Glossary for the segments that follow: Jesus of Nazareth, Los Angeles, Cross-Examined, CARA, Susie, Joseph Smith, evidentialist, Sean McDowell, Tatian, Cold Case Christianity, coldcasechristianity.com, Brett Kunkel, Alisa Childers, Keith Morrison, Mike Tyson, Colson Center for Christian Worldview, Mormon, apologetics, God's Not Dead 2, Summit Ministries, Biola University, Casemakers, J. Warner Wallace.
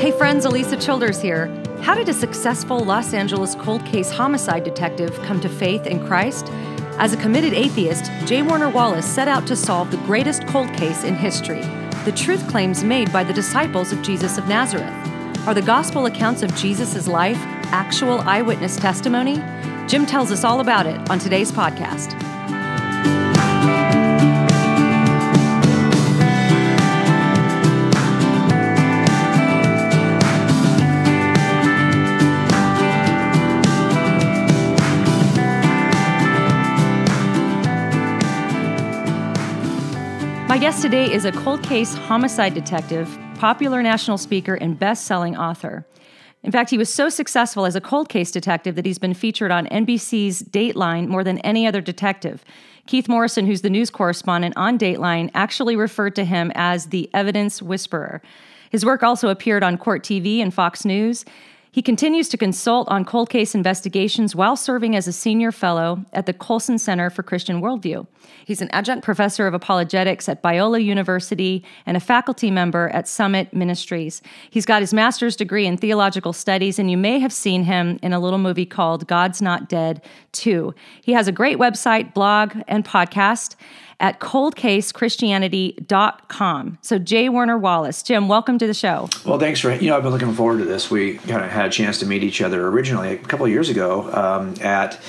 Hey friends, Alisa Childers here. How did a successful Los Angeles cold case homicide detective come to faith in Christ? As a committed atheist, J. Warner Wallace set out to solve the greatest cold case in history, the truth claims made by the disciples of Jesus of Nazareth. Are the gospel accounts of Jesus' life actual eyewitness testimony? Jim tells us all about it on today's podcast. My guest today is a cold case homicide detective, popular national speaker, and best-selling author. In fact, he was so successful as a cold case detective that he's been featured on NBC's Dateline more than any other detective. Keith Morrison, who's the news correspondent on Dateline, actually referred to him as the evidence whisperer. His work also appeared on Court TV and Fox News. He continues to consult on cold case investigations while serving as a senior fellow at the Colson Center for Christian Worldview. He's an adjunct professor of apologetics at Biola University and a faculty member at Summit Ministries. He's got his master's degree in theological studies, and you may have seen him in a little movie called God's Not Dead 2. He has a great website, blog, and podcast at coldcasechristianity.com. So J. Warner Wallace. Jim, welcome to the show. Well, thanks, Ray. I've been looking forward to this. We kind of had a chance to meet each other originally a couple of years ago at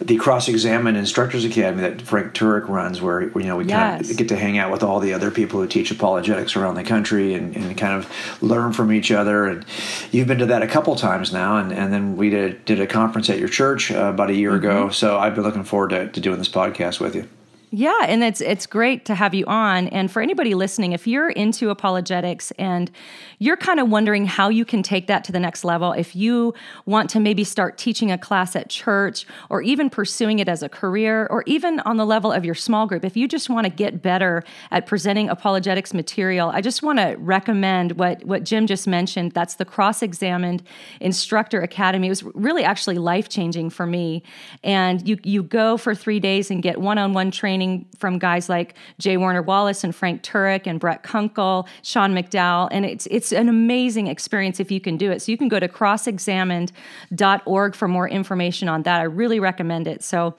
the Cross-Examined Instructors Academy that Frank Turek runs, where we kind of get to hang out with all the other people who teach apologetics around the country and kind of learn from each other. And you've been to that a couple times now, and then we did a conference at your church about a year ago. So I've been looking forward to doing this podcast with you. Yeah, and it's great to have you on. And for anybody listening, if you're into apologetics and you're kind of wondering how you can take that to the next level, if you want to maybe start teaching a class at church or even pursuing it as a career or even on the level of your small group, if you just want to get better at presenting apologetics material, I just want to recommend what Jim just mentioned. That's the Cross-Examined Instructor Academy. It was really actually life-changing for me. And you go for 3 days and get one-on-one training from guys like J. Warner Wallace and Frank Turek and Brett Kunkel, Sean McDowell, and it's an amazing experience if you can do it. So you can go to crossexamined.org for more information on that. I really recommend it. So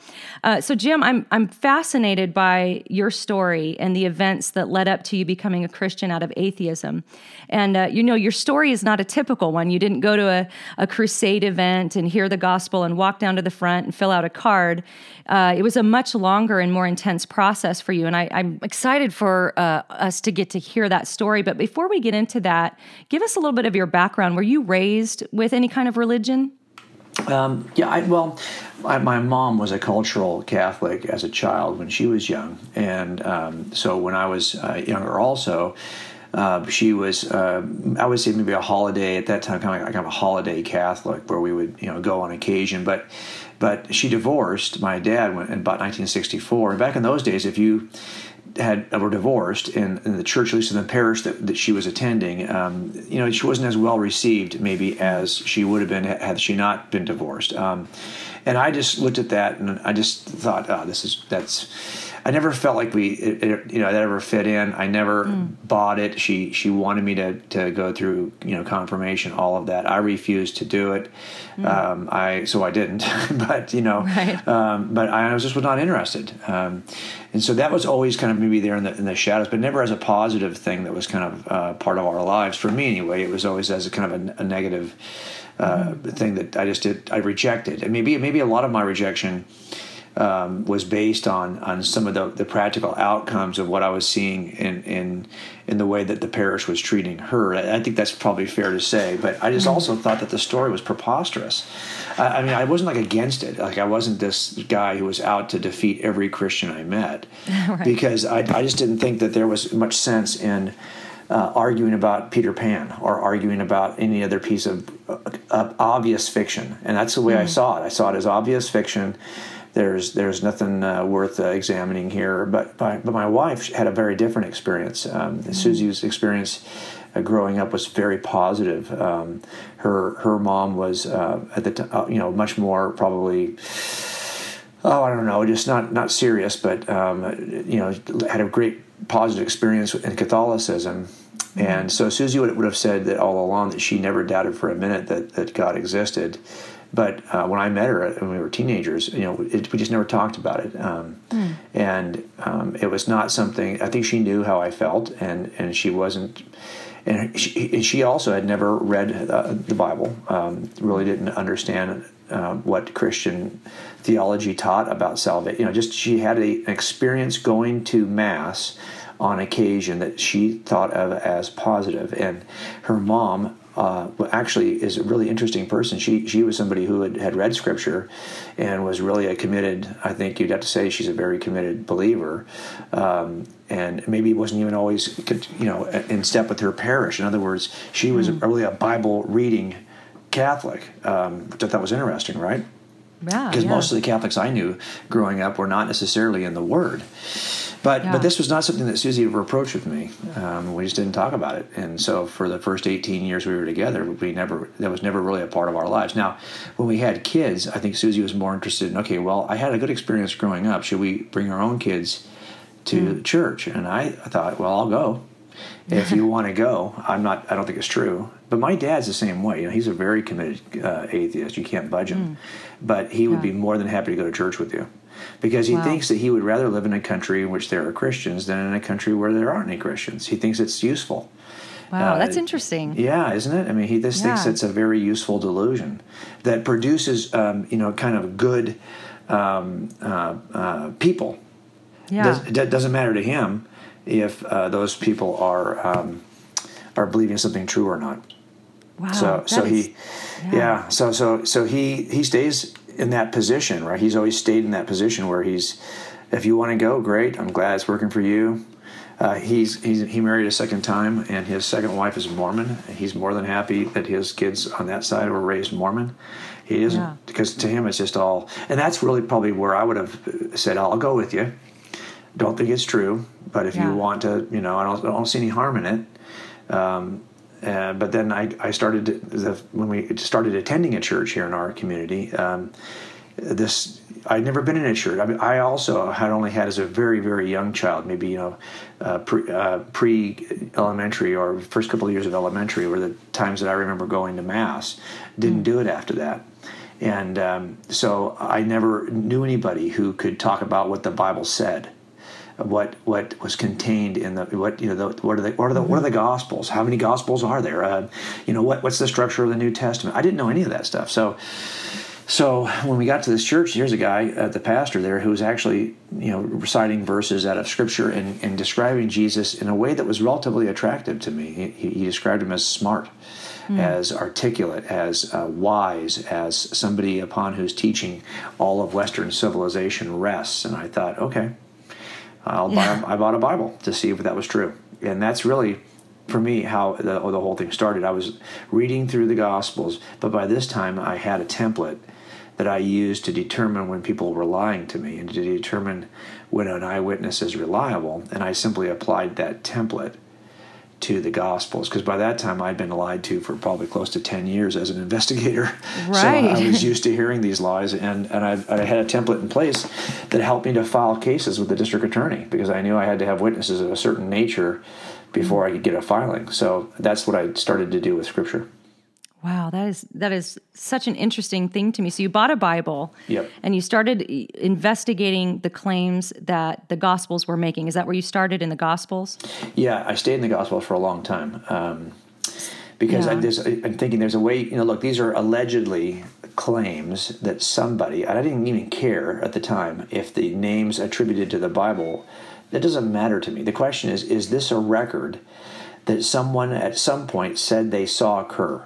Jim, I'm fascinated by your story and the events that led up to you becoming a Christian out of atheism. And your story is not a typical one. You didn't go to a crusade event and hear the gospel and walk down to the front and fill out a card. It was a much longer and more intense process for you. And I'm excited for us to get to hear that story. But before we get into that, give us a little bit of your background. Were you raised with any kind of religion? My mom was a cultural Catholic as a child when she was young. And so when I was younger also, she was, I would say maybe a holiday at that time, kind of a holiday Catholic where we would, go on occasion. But But she divorced my dad in about 1964. And back in those days, if you were divorced in the church, at least in the parish that she was attending, she wasn't as well received maybe as she would have been had she not been divorced. And I just looked at that and I just thought, I never felt like that ever fit in. I never bought it. She wanted me to go through, confirmation, all of that. I refused to do it. So I didn't, right. But I was not interested. And so that was always kind of maybe there in the shadows, but never as a positive thing that was kind of part of our lives. For me anyway, it was always as a kind of a negative thing that I just did. I rejected. And maybe a lot of my rejection was based on some of the practical outcomes of what I was seeing in the way that the parish was treating her. I think that's probably fair to say, but I just also thought that the story was preposterous. I wasn't against it. I wasn't this guy who was out to defeat every Christian I met, right. Because I just didn't think that there was much sense in arguing about Peter Pan or arguing about any other piece of obvious fiction. And that's the way I saw it. I saw it as obvious fiction. There's nothing worth examining here, but my wife had a very different experience. Susie's experience growing up was very positive. Her mom was at the much more probably. Just not serious, but had a great positive experience in Catholicism. And so Susie would have said that all along that she never doubted for a minute that God existed. But when I met her when we were teenagers, we just never talked about it. And it was not something, I think she knew how I felt, and she wasn't, and she also had never read the Bible, really didn't understand what Christian theology taught about salvation. Just she had an experience going to Mass on occasion that she thought of as positive. And her mom actually is a really interesting person. She was somebody who had read Scripture and was really a committed, I think you'd have to say she's a very committed believer, and maybe wasn't even always in step with her parish. In other words, she was really a Bible-reading Catholic, which I thought was interesting, right? Yeah, because most of the Catholics I knew growing up were not necessarily in the Word. But this was not something that Susie ever approached with me. We just didn't talk about it. And so for the first 18 years we were together, that was never really a part of our lives. Now, when we had kids, I think Susie was more interested in, I had a good experience growing up. Should we bring our own kids to church? And I thought, I'll go. If you want to go, I don't think it's true. But my dad's the same way. He's a very committed atheist. You can't budge him. But he would be more than happy to go to church with you. Because he thinks that he would rather live in a country in which there are Christians than in a country where there aren't any Christians. He thinks it's useful. Wow, that's interesting. Yeah, isn't it? He just thinks it's a very useful delusion that produces, kind of good people. Yeah. It doesn't matter to him if those people are believing something true or not. Wow. So he stays in that position, right? He's always stayed in that position where if you want to go, great. I'm glad it's working for you. He married a second time, and his second wife is Mormon. He's more than happy that his kids on that side were raised Mormon. He isn't because to him it's just all, and that's really probably where I would have said, I'll go with you. Don't think it's true, but if you want to, I don't see any harm in it. But then I started when we started attending a church here in our community. I'd never been in a church. I also had only had as a very very young child, maybe pre-elementary or first couple of years of elementary, were the times that I remember going to Mass. Didn't do it after that, and so I never knew anybody who could talk about what the Bible said. What was contained in the what are the Gospels? How many Gospels are there? What's the structure of the New Testament? I didn't know any of that stuff. So when we got to this church, here's a guy, the pastor there, who was actually reciting verses out of Scripture and describing Jesus in a way that was relatively attractive to me. He described him as smart, as articulate, as wise, as somebody upon whose teaching all of Western civilization rests. And I thought, okay. I bought a Bible to see if that was true. And that's really, for me, how the whole thing started. I was reading through the Gospels, but by this time I had a template that I use to determine when people were lying to me and to determine when an eyewitness is reliable. And I simply applied that template to the Gospels, because by that time I'd been lied to for probably close to 10 years as an investigator. Right. So I was used to hearing these lies, and I had a template in place that helped me to file cases with the district attorney, because I knew I had to have witnesses of a certain nature before I could get a filing. So that's what I started to do with Scripture. Wow, that is such an interesting thing to me. So you bought a Bible, yep, and you started investigating the claims that the Gospels were making. Is that where you started, in the Gospels? Yeah, I stayed in the Gospels for a long time because I'm thinking there's a way, look, these are allegedly claims that somebody, and I didn't even care at the time if the names attributed to the Bible, that doesn't matter to me. The question is this a record that someone at some point said they saw occur?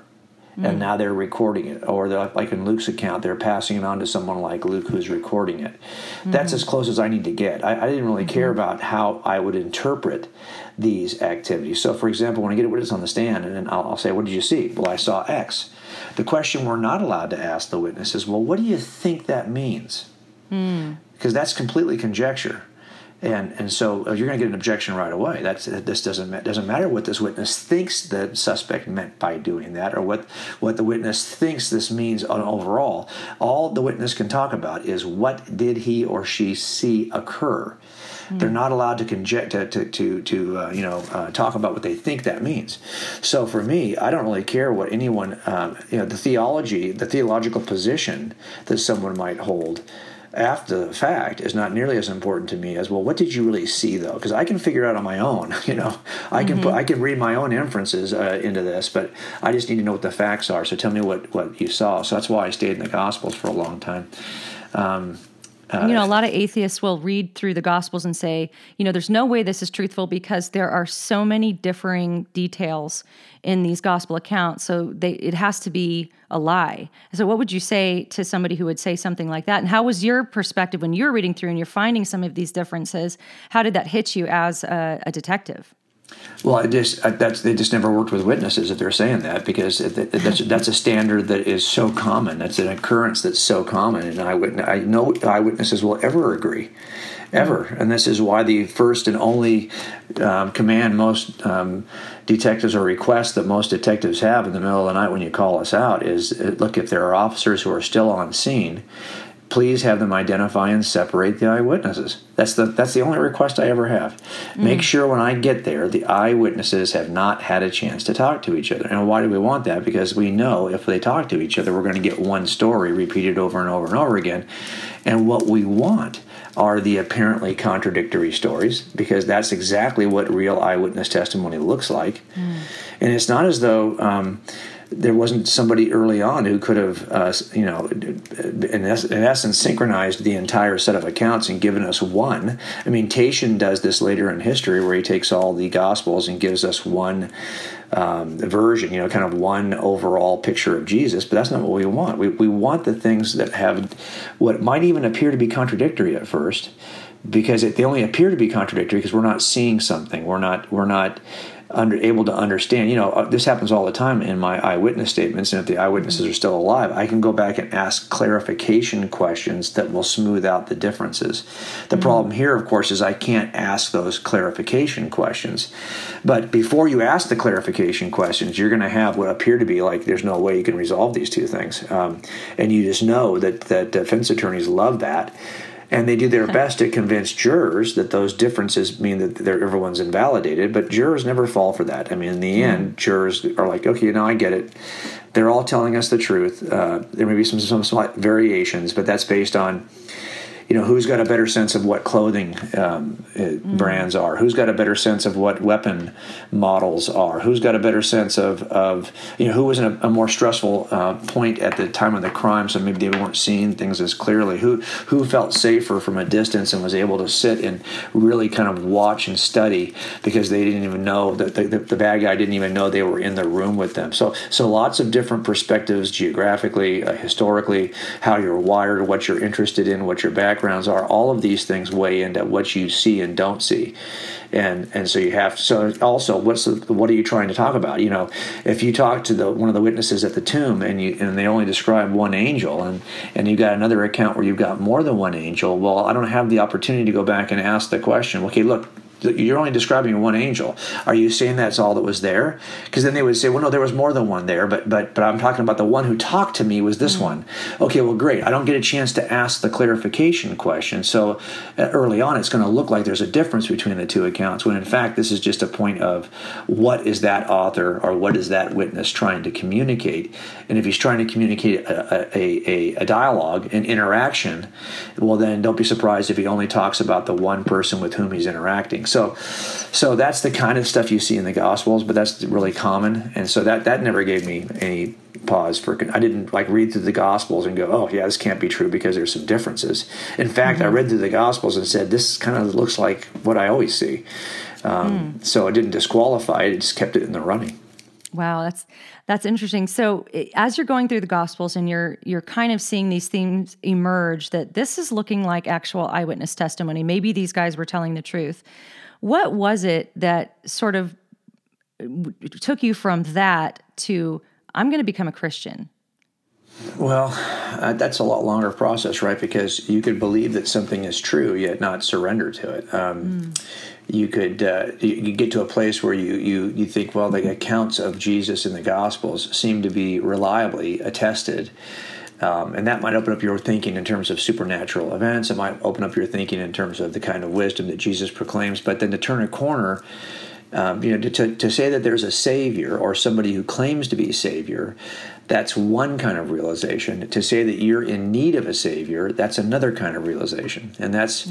And now they're recording it, or like in Luke's account, they're passing it on to someone like Luke who's recording it. Mm-hmm. That's as close as I need to get. I didn't really care about how I would interpret these activities. So, for example, when I get a witness on the stand, and then I'll say, "What did you see?" "Well, I saw X." The question we're not allowed to ask the witness is, "Well, what do you think that means?" Mm. Because that's completely conjecture. And so you're going to get an objection right away. This doesn't matter what this witness thinks the suspect meant by doing that, or what the witness thinks this means overall. All the witness can talk about is what did he or she see occur. Mm. They're not allowed to talk about what they think that means. So for me, I don't really care what anyone the theological position that someone might hold after the fact is not nearly as important to me as, well, what did you really see, though? Because I can figure it out on my own, I can read my own inferences into this, but I just need to know what the facts are. So tell me what you saw. So that's why I stayed in the Gospels for a long time. A lot of atheists will read through the Gospels and say, there's no way this is truthful because there are so many differing details in these Gospel accounts, so it has to be a lie. So what would you say to somebody who would say something like that? And how was your perspective when you're reading through and you're finding some of these differences? How did that hit you as a detective? Well, they just never worked with witnesses if they're saying that, because that's a standard that is so common. That's an occurrence that's so common, and I know eyewitnesses will ever agree, ever. And this is why the first and only command most detectives, or request that most detectives have in the middle of the night when you call us out, is, look, if there are officers who are still on scene, please have them identify and separate the eyewitnesses. That's the only request I ever have. Make sure when I get there, the eyewitnesses have not had a chance to talk to each other. And why do we want that? Because we know if they talk to each other, we're going to get one story repeated over and over and over again. And what we want are the apparently contradictory stories, because that's exactly what real eyewitness testimony looks like. Mm. And it's not as though there wasn't somebody early on who could have, in essence, synchronized the entire set of accounts and given us one. I mean, Tatian does this later in history, where he takes all the Gospels and gives us one version, kind of one overall picture of Jesus. But that's not what we want. We want the things that have what might even appear to be contradictory at first, because they only appear to be contradictory because we're not seeing something. We're not able to understand. This happens all the time in my eyewitness statements, and if the eyewitnesses are still alive, I can go back and ask clarification questions that will smooth out the differences. The problem here, of course, is I can't ask those clarification questions. But before you ask the clarification questions, you're going to have what appear to be like, there's no way you can resolve these two things. And you just know that defense attorneys love that. And they do their best to convince jurors that those differences mean that everyone's invalidated, but jurors never fall for that. I mean, in the end, jurors are like, okay, now I get it. They're all telling us the truth. There may be some slight variations, but that's based on, who's got a better sense of what clothing brands are, who's got a better sense of what weapon models are, who's got a better sense of who was in a more stressful point at the time of the crime, so maybe they weren't seeing things as clearly, who felt safer from a distance and was able to sit and really kind of watch and study because they didn't even know, that the bad guy didn't even know they were in the room with them. So lots of different perspectives geographically, historically, how you're wired, what you're interested in, what your background backgrounds are, all of these things weigh into what you see and don't see. And so you have, so also what are you trying to talk about? You know, if you talk to one of the witnesses at the tomb and they only describe one angel, and you've got another account where you've got more than one angel, well, I don't have the opportunity to go back and ask the question, okay, look, you're only describing one angel. Are you saying that's all that was there? Because then they would say, well, no, there was more than one there, but I'm talking about the one who talked to me was this one. Okay, well, great. I don't get a chance to ask the clarification question. So early on, it's going to look like there's a difference between the two accounts, when in fact, this is just a point of what is that author or what is that witness trying to communicate? And if he's trying to communicate a dialogue, an interaction, well, then don't be surprised if he only talks about the one person with whom he's interacting. So that's the kind of stuff you see in the Gospels, but that's really common. And so that never gave me any pause for. I didn't read through the Gospels and go, oh yeah, this can't be true because there's some differences. In fact, I read through the Gospels and said, this kind of looks like what I always see. So it didn't disqualify it; just kept it in the running. Wow, that's interesting. So as you're going through the Gospels and you're kind of seeing these themes emerge, that this is looking like actual eyewitness testimony. Maybe these guys were telling the truth. What was it that sort of took you from that to, I'm going to become a Christian? Well, that's a lot longer process, right? Because you could believe that something is true, yet not surrender to it. You could you get to a place where you think, well, the accounts of Jesus in the Gospels seem to be reliably attested. And that might open up your thinking in terms of supernatural events. It might open up your thinking in terms of the kind of wisdom that Jesus proclaims. But then to turn a corner, to say that there's a Savior or somebody who claims to be Savior, that's one kind of realization. To say that you're in need of a Savior, that's another kind of realization. And that's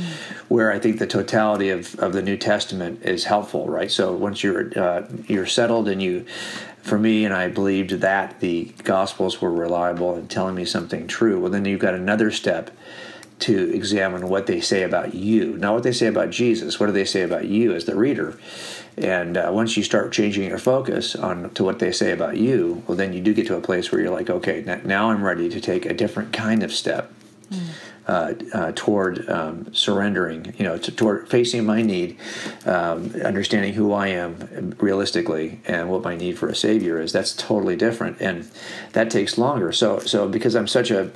where I think the totality of the New Testament is helpful, right? So once you're settled and you... For me, and I believed that the Gospels were reliable and telling me something true, well, then you've got another step to examine what they say about you. Not what they say about Jesus. What do they say about you as the reader? And once you start changing your focus to what they say about you, well, then you do get to a place where you're like, okay, now I'm ready to take a different kind of step toward surrendering, toward facing my need, understanding who I am realistically and what my need for a Savior is. That's totally different, and that takes longer. So because I'm such a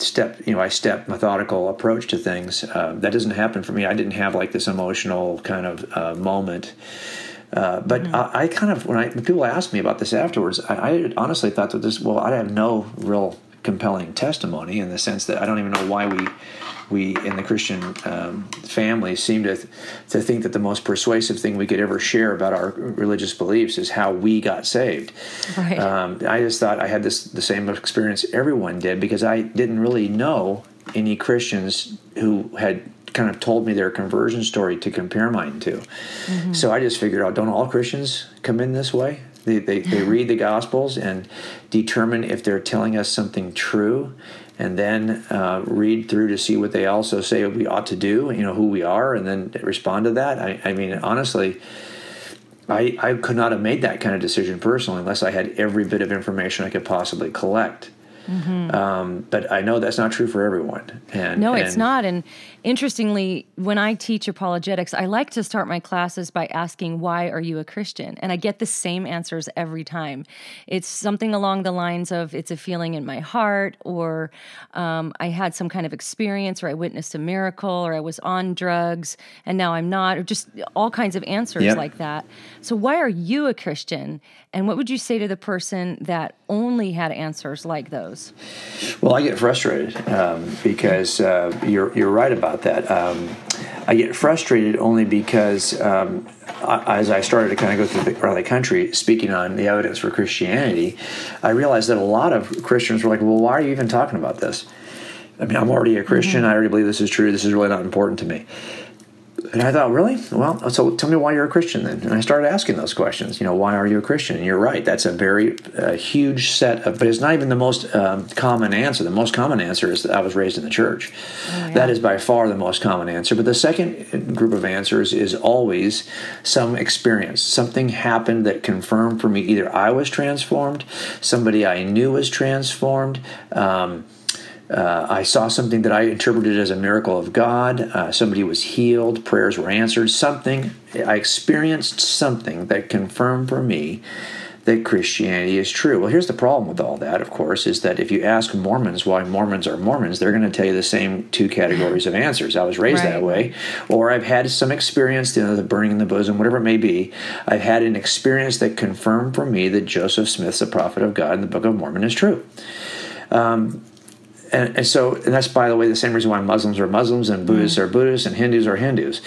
step methodical approach to things, that doesn't happen for me. I didn't have this emotional kind of moment. I kind of, when people ask me about this afterwards, I honestly thought that I have no real compelling testimony, in the sense that I don't even know why we in the Christian family seem to think that the most persuasive thing we could ever share about our religious beliefs is how we got saved. Right. I just thought I had the same experience everyone did, because I didn't really know any Christians who had kind of told me their conversion story to compare mine to. Mm-hmm. So I just figured out, don't all Christians come in this way? They read the Gospels and determine if they're telling us something true, and then read through to see what they also say we ought to do, who we are, and then respond to that. I mean, honestly, I could not have made that kind of decision personally unless I had every bit of information I could possibly collect. Mm-hmm. But I know that's not true for everyone. It's not. And interestingly, when I teach apologetics, I like to start my classes by asking, why are you a Christian? And I get the same answers every time. It's something along the lines of, it's a feeling in my heart, or I had some kind of experience, or I witnessed a miracle, or I was on drugs and now I'm not, or just all kinds of answers like that. So why are you a Christian? And what would you say to the person that only had answers like those? Well, I get frustrated because you're right about that. I get frustrated only because as I started to kind of go through around the country speaking on the evidence for Christianity, I realized that a lot of Christians were like, well, why are you even talking about this? I mean, I'm already a Christian. Mm-hmm. I already believe this is true. This is really not important to me. And I thought, really? Well, so tell me why you're a Christian then. And I started asking those questions. Why are you a Christian? And you're right. That's a very huge set of, but it's not even the most common answer. The most common answer is that I was raised in the church. Oh, yeah. That is by far the most common answer. But the second group of answers is always some experience. Something happened that confirmed for me either I was transformed, somebody I knew was transformed, I saw something that I interpreted as a miracle of God. Somebody was healed. Prayers were answered. I experienced something that confirmed for me that Christianity is true. Well, here's the problem with all that, of course, is that if you ask Mormons why Mormons are Mormons, they're going to tell you the same two categories of answers. I was raised that way, or I've had some experience, the burning in the bosom, whatever it may be. I've had an experience that confirmed for me that Joseph Smith's a prophet of God and the Book of Mormon is true. And that's, by the way, the same reason why Muslims are Muslims and Buddhists are Buddhists and Hindus are Hindus.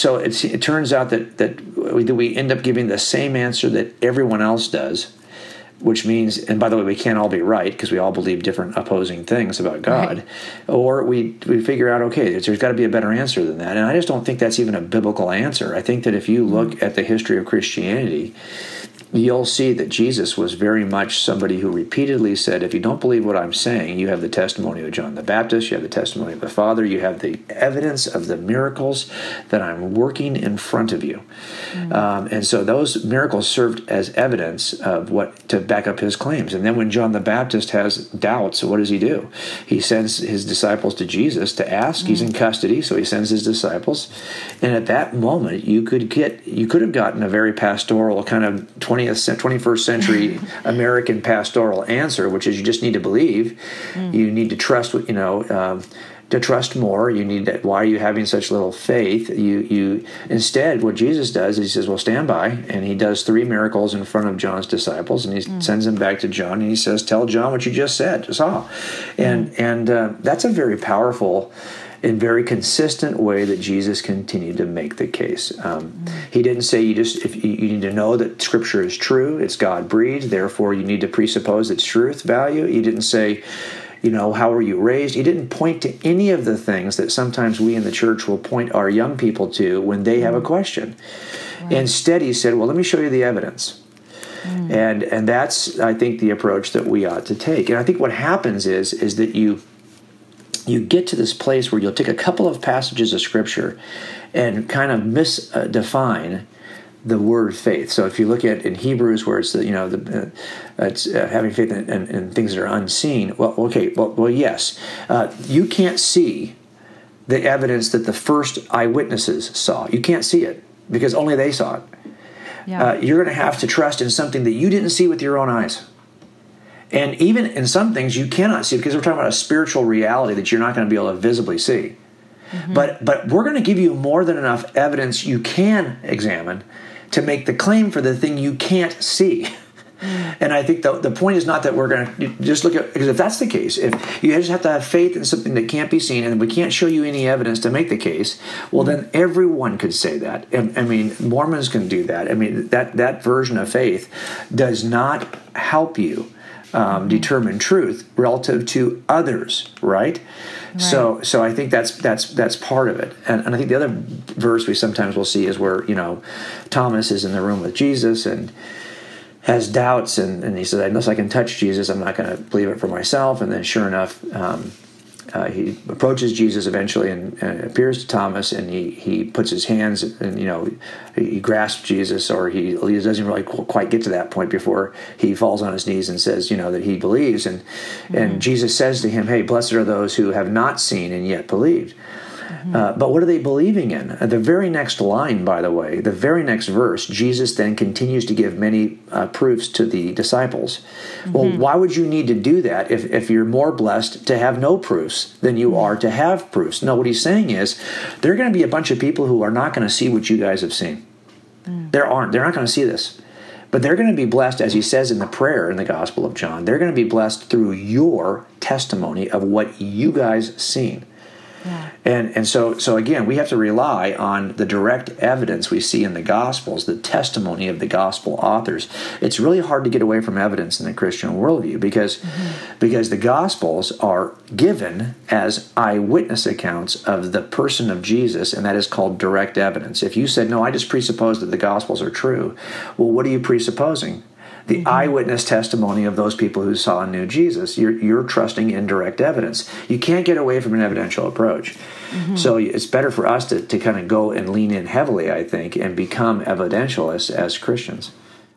So it turns out that we end up giving the same answer that everyone else does, which means, and by the way, we can't all be right because we all believe different opposing things about God. Right. Or we figure out, okay, there's got to be a better answer than that. And I just don't think that's even a biblical answer. I think that if you look at the history of Christianity, you'll see that Jesus was very much somebody who repeatedly said, if you don't believe what I'm saying, you have the testimony of John the Baptist, you have the testimony of the Father, you have the evidence of the miracles that I'm working in front of you. Mm-hmm. And so those miracles served as evidence of what to back up his claims. And then when John the Baptist has doubts, what does he do? He sends his disciples to Jesus to ask. Mm-hmm. He's in custody, so he sends his disciples. And at that moment, you could have gotten a very pastoral kind of 21st century American pastoral answer, which is you just need to believe, you need to trust. To trust more, you need that. Why are you having such little faith? You instead, what Jesus does is he says, "Well, stand by," and he does three miracles in front of John's disciples, and he sends them back to John, and he says, "Tell John what you just saw," and that's a very powerful and very consistent way that Jesus continued to make the case. He didn't say you need to know that Scripture is true, it's God-breathed, therefore you need to presuppose its truth value. He didn't say, how were you raised? He didn't point to any of the things that sometimes we in the church will point our young people to when they have a question. Right. Instead, he said, well, let me show you the evidence. Mm. And that's, I think, the approach that we ought to take. And I think what happens is that you get to this place where you'll take a couple of passages of Scripture and kind of misdefine the word faith. So if you look at in Hebrews where it's it's having faith in things that are unseen. You can't see the evidence that the first eyewitnesses saw. You can't see it because only they saw it. Yeah. You're going to have to trust in something that you didn't see with your own eyes. And even in some things you cannot see because we're talking about a spiritual reality that you're not going to be able to visibly see. Mm-hmm. But we're going to give you more than enough evidence you can examine to make the claim for the thing you can't see. And I think the point is not that we're going to just look at, because if that's the case, if you just have to have faith in something that can't be seen and we can't show you any evidence to make the case, well, then everyone could say that. I mean, Mormons can do that. I mean, that version of faith does not help you determine truth relative to others, right? Right. So I think that's part of it, and I think the other verse we sometimes will see is where Thomas is in the room with Jesus and has doubts, and he says, "Unless I can touch Jesus, I'm not going to believe it for myself." And then, sure enough, he approaches Jesus eventually and appears to Thomas, and he puts his hands and he grasps Jesus, or he doesn't really quite get to that point before he falls on his knees and says that he believes, and Jesus says to him, "Hey, blessed are those who have not seen and yet believed." But what are they believing in? The very next line, by the way, the very next verse, Jesus then continues to give many proofs to the disciples. Well, why would you need to do that if you're more blessed to have no proofs than you are to have proofs? No, what he's saying is there are going to be a bunch of people who are not going to see what you guys have seen. They're not going to see this. But they're going to be blessed, as he says in the prayer in the Gospel of John, they're going to be blessed through your testimony of what you guys seen. Yeah. And so again, we have to rely on the direct evidence we see in the Gospels, the testimony of the Gospel authors. It's really hard to get away from evidence in the Christian worldview because the Gospels are given as eyewitness accounts of the person of Jesus, and that is called direct evidence. If you said, no, I just presuppose that the Gospels are true, well, what are you presupposing? The eyewitness testimony of those people who saw and knew Jesus. You're trusting in direct evidence. You can't get away from an evidential approach. So it's better for us to kind of go and lean in heavily, I think, and become evidentialists as Christians.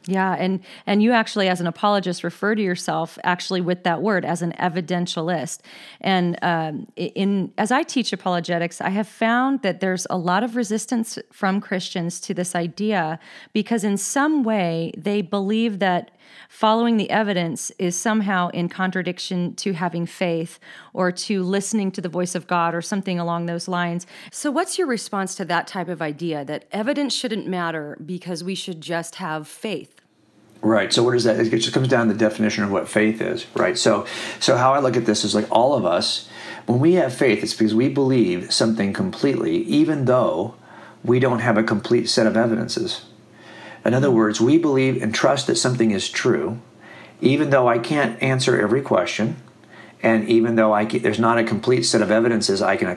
Yeah, and you actually, as an apologist, refer to yourself actually with that word as an evidentialist. And as I teach apologetics, I have found that there's a lot of resistance from Christians to this idea because in some way they believe that following the evidence is somehow in contradiction to having faith or to listening to the voice of God or something along those lines. So what's your response to that type of idea that evidence shouldn't matter because we should just have faith? Right. So what is that? It just comes down to the definition of what faith is, right? So how I look at this is like all of us, when we have faith, it's because we believe something completely, even though we don't have a complete set of evidences. In other words, we believe and trust that something is true, even though I can't answer every question, and even though there's not a complete set of evidences I can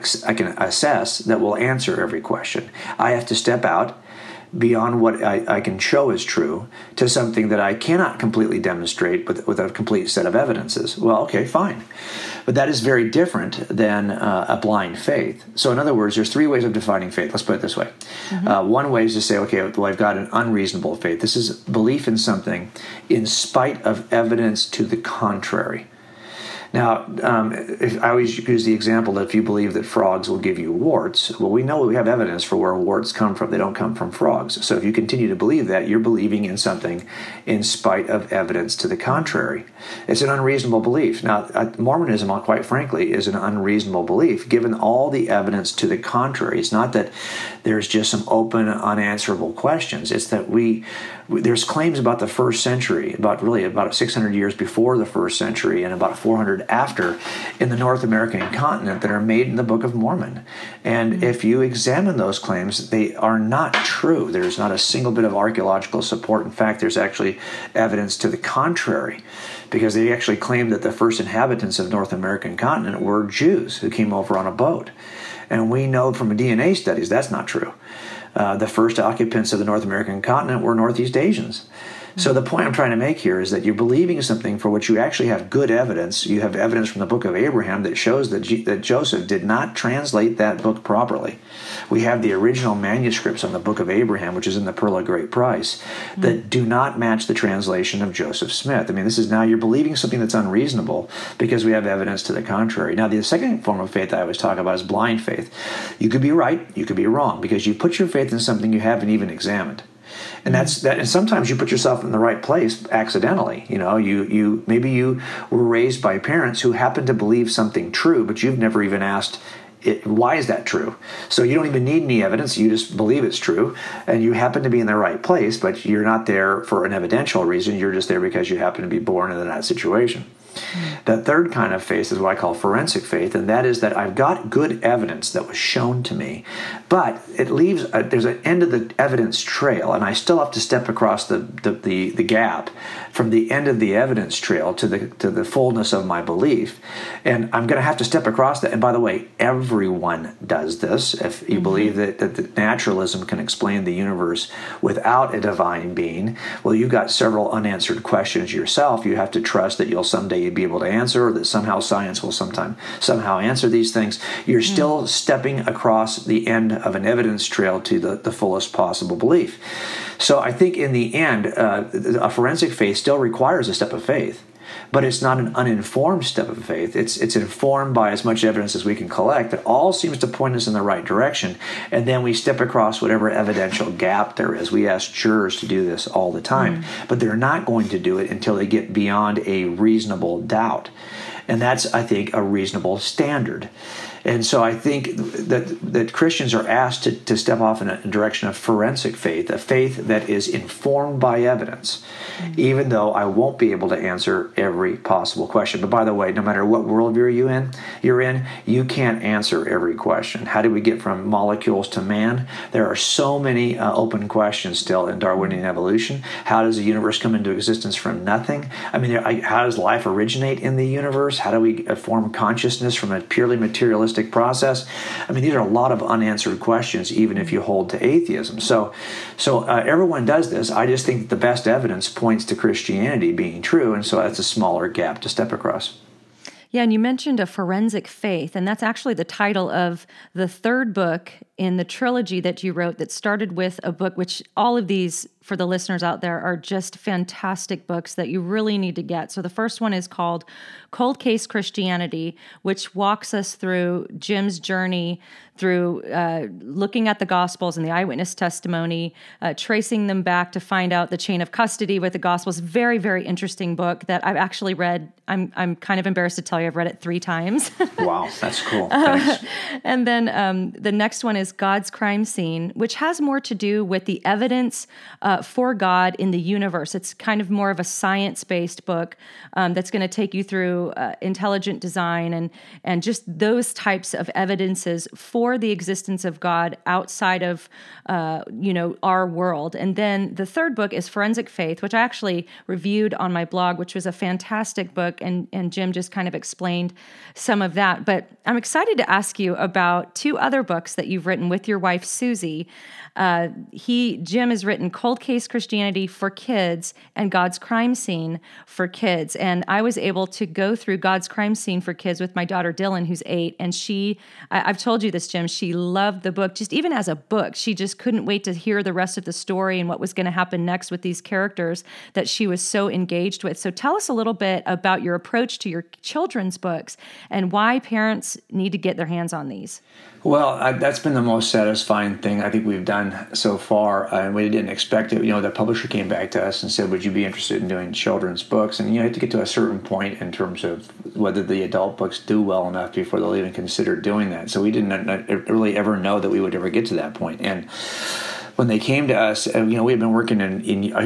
assess that will answer every question. I have to step out beyond what I can show is true to something that I cannot completely demonstrate with a complete set of evidences. Well, okay, fine. But that is very different than a blind faith. So in other words, there's three ways of defining faith. Let's put it this way. Mm-hmm. One way is to say, okay, well, I've got an unreasonable faith. This is belief in something in spite of evidence to the contrary. Now, I always use the example that if you believe that frogs will give you warts, well, we know we have evidence for where warts come from. They don't come from frogs. So if you continue to believe that, you're believing in something in spite of evidence to the contrary. It's an unreasonable belief. Now, Mormonism, quite frankly, is an unreasonable belief given all the evidence to the contrary. It's not that there's just some open, unanswerable questions. It's that there's claims about the first century, about 600 years before the first century and about 400 after in the North American continent that are made in the Book of Mormon. And if you examine those claims, they are not true. There's not a single bit of archaeological support. In fact, there's actually evidence to the contrary, because they actually claim that the first inhabitants of North American continent were Jews who came over on a boat. And we know from DNA studies that's not true. The first occupants of the North American continent were Northeast Asians. So the point I'm trying to make here is that you're believing something for which you actually have good evidence. You have evidence from the Book of Abraham that shows that Joseph did not translate that book properly. We have the original manuscripts on the Book of Abraham, which is in the Pearl of Great Price, that do not match the translation of Joseph Smith. I mean, this is now you're believing something that's unreasonable because we have evidence to the contrary. Now, the second form of faith I always talk about is blind faith. You could be right, you could be wrong, because you put your faith in something you haven't even examined. And that's that. And sometimes you put yourself in the right place accidentally. You know, maybe you were raised by parents who happened to believe something true, but you've never even asked, why is that true? So you don't even need any evidence. You just believe it's true, and you happen to be in the right place, but you're not there for an evidential reason. You're just there because you happen to be born in that situation. The third kind of faith is what I call forensic faith, and that is that I've got good evidence that was shown to me, but it leaves there's an end of the evidence trail, and I still have to step across the gap from the end of the evidence trail to the fullness of my belief, and I'm going to have to step across that. And by the way, everyone does this. If you believe that naturalism can explain the universe without a divine being, well, you've got several unanswered questions yourself. You have to trust that you'll someday you'd be able to answer, or that somehow science will somehow answer these things. You're still stepping across the end of an evidence trail to the fullest possible belief. So I think in the end, a forensic faith still requires a step of faith, but it's not an uninformed step of faith. It's informed by as much evidence as we can collect that all seems to point us in the right direction, and then we step across whatever evidential gap there is. We ask jurors to do this all the time, but they're not going to do it until they get beyond a reasonable doubt. And that's, I think, a reasonable standard. And so I think that Christians are asked to step off in a direction of forensic faith, a faith that is informed by evidence, even though I won't be able to answer every possible question. But by the way, no matter what worldview you're in, you can't answer every question. How did we get from molecules to man? There are so many open questions still in Darwinian evolution. How does the universe come into existence from nothing? I mean, how does life originate in the universe? How do we form consciousness from a purely materialistic process? I mean, these are a lot of unanswered questions, even if you hold to atheism. So everyone does this. I just think the best evidence points to Christianity being true, and so that's a smaller gap to step across. Yeah, and you mentioned a forensic faith, and that's actually the title of the third book in the trilogy that you wrote that started with a book, which all of these, for the listeners out there, are just fantastic books that you really need to get. So the first one is called Cold Case Christianity, which walks us through Jim's journey through looking at the Gospels and the eyewitness testimony, tracing them back to find out the chain of custody with the Gospels. Very, very interesting book that I've actually read. I'm kind of embarrassed to tell you I've read it 3 times. Wow, that's cool. Thanks. And then the next one is God's Crime Scene, which has more to do with the evidence for God in the universe. It's kind of more of a science-based book that's going to take you through intelligent design and just those types of evidences for the existence of God outside of our world. And then the third book is Forensic Faith, which I actually reviewed on my blog, which was a fantastic book, and Jim just kind of explained some of that. But I'm excited to ask you about 2 other books that you've written with your wife, Susie. Jim has written Cold Case Christianity for kids and God's Crime Scene for kids. And I was able to go through God's Crime Scene for kids with my daughter, Dylan, who's 8. And I've told you this, Jim, she loved the book. Just even as a book, she just couldn't wait to hear the rest of the story and what was going to happen next with these characters that she was so engaged with. So tell us a little bit about your approach to your children's books and why parents need to get their hands on these. Well, that's been the most satisfying thing I think we've done so far, and we didn't expect it. The publisher came back to us and said, "Would you be interested in doing children's books?" And you have to get to a certain point in terms of whether the adult books do well enough before they'll even consider doing that. So we didn't really ever know that we would ever get to that point. And when they came to us, we had been working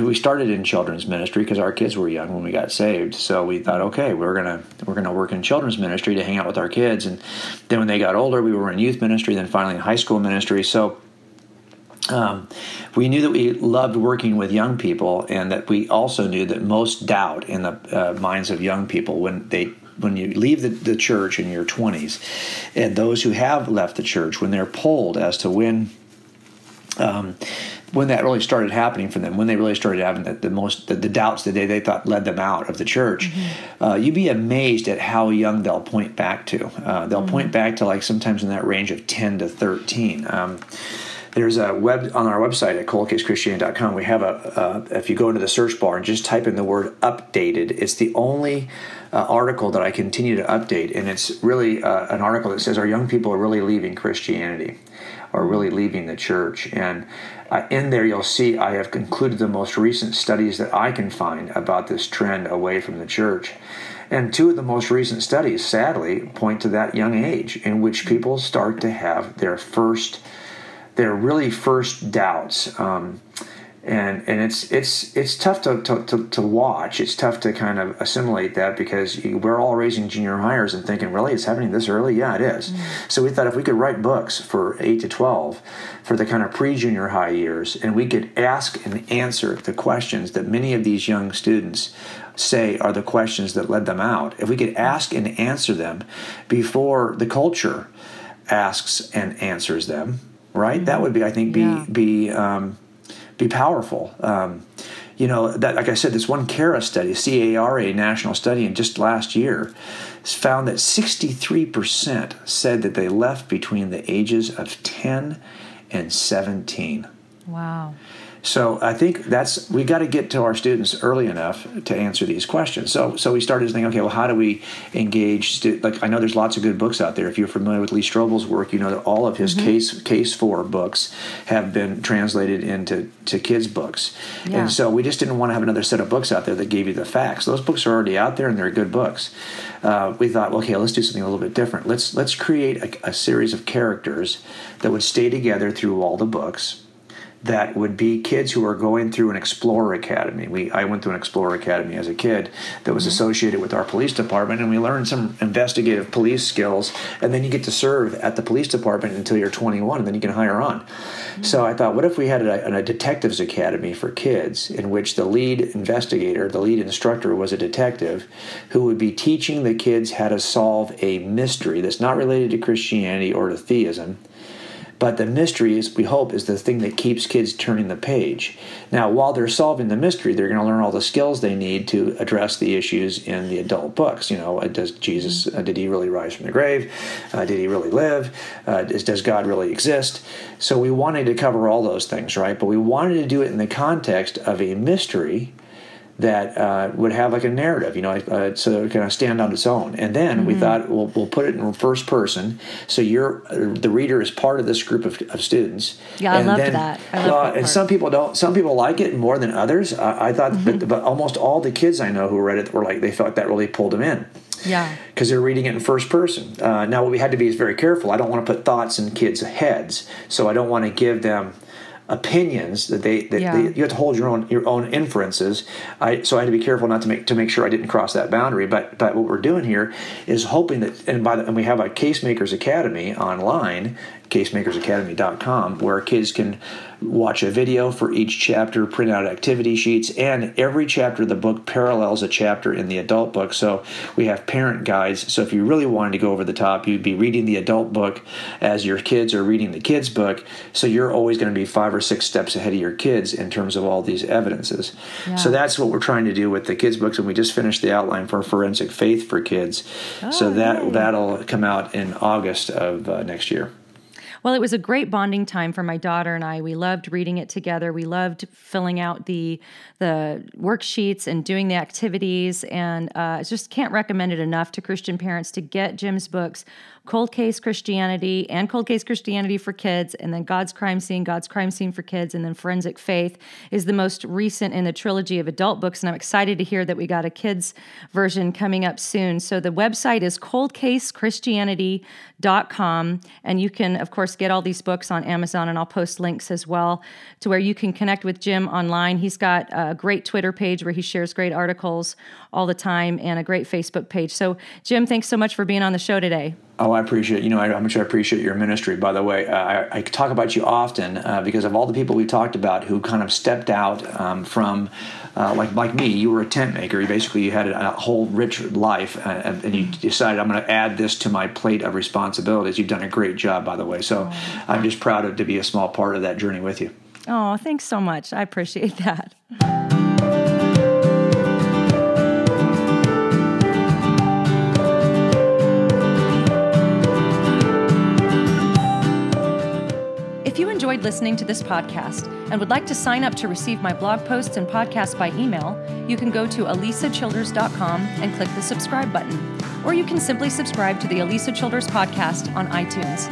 we started in children's ministry because our kids were young when we got saved. So we thought, okay, we're gonna work in children's ministry to hang out with our kids. And then when they got older, we were in youth ministry, then finally in high school ministry. So we knew that we loved working with young people, and that we also knew that most doubt in the minds of young people when you leave the church in your 20s, and those who have left the church, when they're polled as to when that really started happening for them, when they really started having the doubts that they thought led them out of the church, mm-hmm. You'd be amazed at how young they'll point back to. They'll mm-hmm. point back to, like, sometimes in that range of 10 to 13. There's a web on our website at coldcasechristianity.com. We have if you go into the search bar and just type in the word updated, it's the only article that I continue to update. And it's really an article that says, "Our young people are really leaving Christianity, are really leaving the church." And in there, you'll see I have concluded the most recent studies that I can find about this trend away from the church. And 2 of the most recent studies, sadly, point to that young age in which people start to have their first doubts, and it's tough to watch. It's tough to kind of assimilate that, because we're all raising junior hires and thinking, really, it's happening this early? Yeah, it is. Mm-hmm. So we thought if we could write books for 8 to 12 for the kind of pre-junior high years, and we could ask and answer the questions that many of these young students say are the questions that led them out, if we could ask and answer them before the culture asks and answers them, right? That would be, I think, be powerful. That, like I said, this one CARA study, CARA national study, and just last year found that 63% said that they left between the ages of 10 and 17. Wow. So I think we got to get to our students early enough to answer these questions. So we started thinking, okay, well, how do we engage I know there's lots of good books out there. If you're familiar with Lee Strobel's work, you know that all of his mm-hmm. Case 4 books have been translated into kids' books. Yeah. And so we just didn't want to have another set of books out there that gave you the facts. Those books are already out there, and they're good books. We thought, okay, let's do something a little bit different. Let's create a series of characters that would stay together through all the books, that would be kids who are going through an Explorer Academy. I went through an Explorer Academy as a kid that was mm-hmm. associated with our police department, and we learned some investigative police skills, and then you get to serve at the police department until you're 21, and then you can hire on. Mm-hmm. So I thought, what if we had a detectives academy for kids in which the lead instructor was a detective who would be teaching the kids how to solve a mystery that's not related to Christianity or to theism, But the mystery is, we hope, is the thing that keeps kids turning the page. Now, while they're solving the mystery, they're going to learn all the skills they need to address the issues in the adult books. You know, does Jesus, did he really rise from the grave? Did he really live? Does God really exist? So we wanted to cover all those things, right? But we wanted to do it in the context of a mystery that would have like a narrative, you know, so that it would kind of stand on its own. And then we thought, we'll put it in first person, so the reader is part of this group of students. Yeah, and I loved that. And some people don't. Some people like it more than others. I thought, but almost all the kids I know who read it were like, they felt that really pulled them in. Yeah, because they're reading it in first person. Now, what we had to be is very careful. I don't want to put thoughts in kids' heads, so I don't want to give them opinions that you have to hold your own inferences. So I had to be careful not to make sure I didn't cross that boundary. But what we're doing here is hoping that, and we have a Casemakers Academy online, casemakersacademy.com, where kids can watch a video for each chapter, print out activity sheets, and every chapter of the book parallels a chapter in the adult book. So we have parent guides. So if you really wanted to go over the top, you'd be reading the adult book as your kids are reading the kids' book. So you're always going to be 5 or 6 steps ahead of your kids in terms of all these evidences. Yeah. So that's what we're trying to do with the kids' books. And we just finished the outline for Forensic Faith for Kids. That'll come out in August of next year. Well, it was a great bonding time for my daughter and I. We loved reading it together. We loved filling out the worksheets and doing the activities. And I just can't recommend it enough to Christian parents to get Jim's books, Cold Case Christianity and Cold Case Christianity for Kids, and then God's Crime Scene for Kids, and then Forensic Faith is the most recent in the trilogy of adult books. And I'm excited to hear that we got a kids version coming up soon. So the website is coldcasechristianity.com. And you can, of course, get all these books on Amazon, and I'll post links as well to where you can connect with Jim online. He's got a great Twitter page where he shares great articles all the time, and a great Facebook page. So Jim, thanks so much for being on the show today. Oh, I appreciate, you know, how much I appreciate your ministry, by the way. I talk about you often because of all the people we talked about who kind of stepped out from, like me, you were a tent maker. You had a whole rich life, and you decided, I'm going to add this to my plate of responsibilities. You've done a great job, by the way. So I'm just proud to be a small part of that journey with you. Oh, thanks so much. I appreciate that. If you enjoyed listening to this podcast and would like to sign up to receive my blog posts and podcasts by email, you can go to alisachilders.com and click the subscribe button, or you can simply subscribe to the Alisa Childers podcast on iTunes.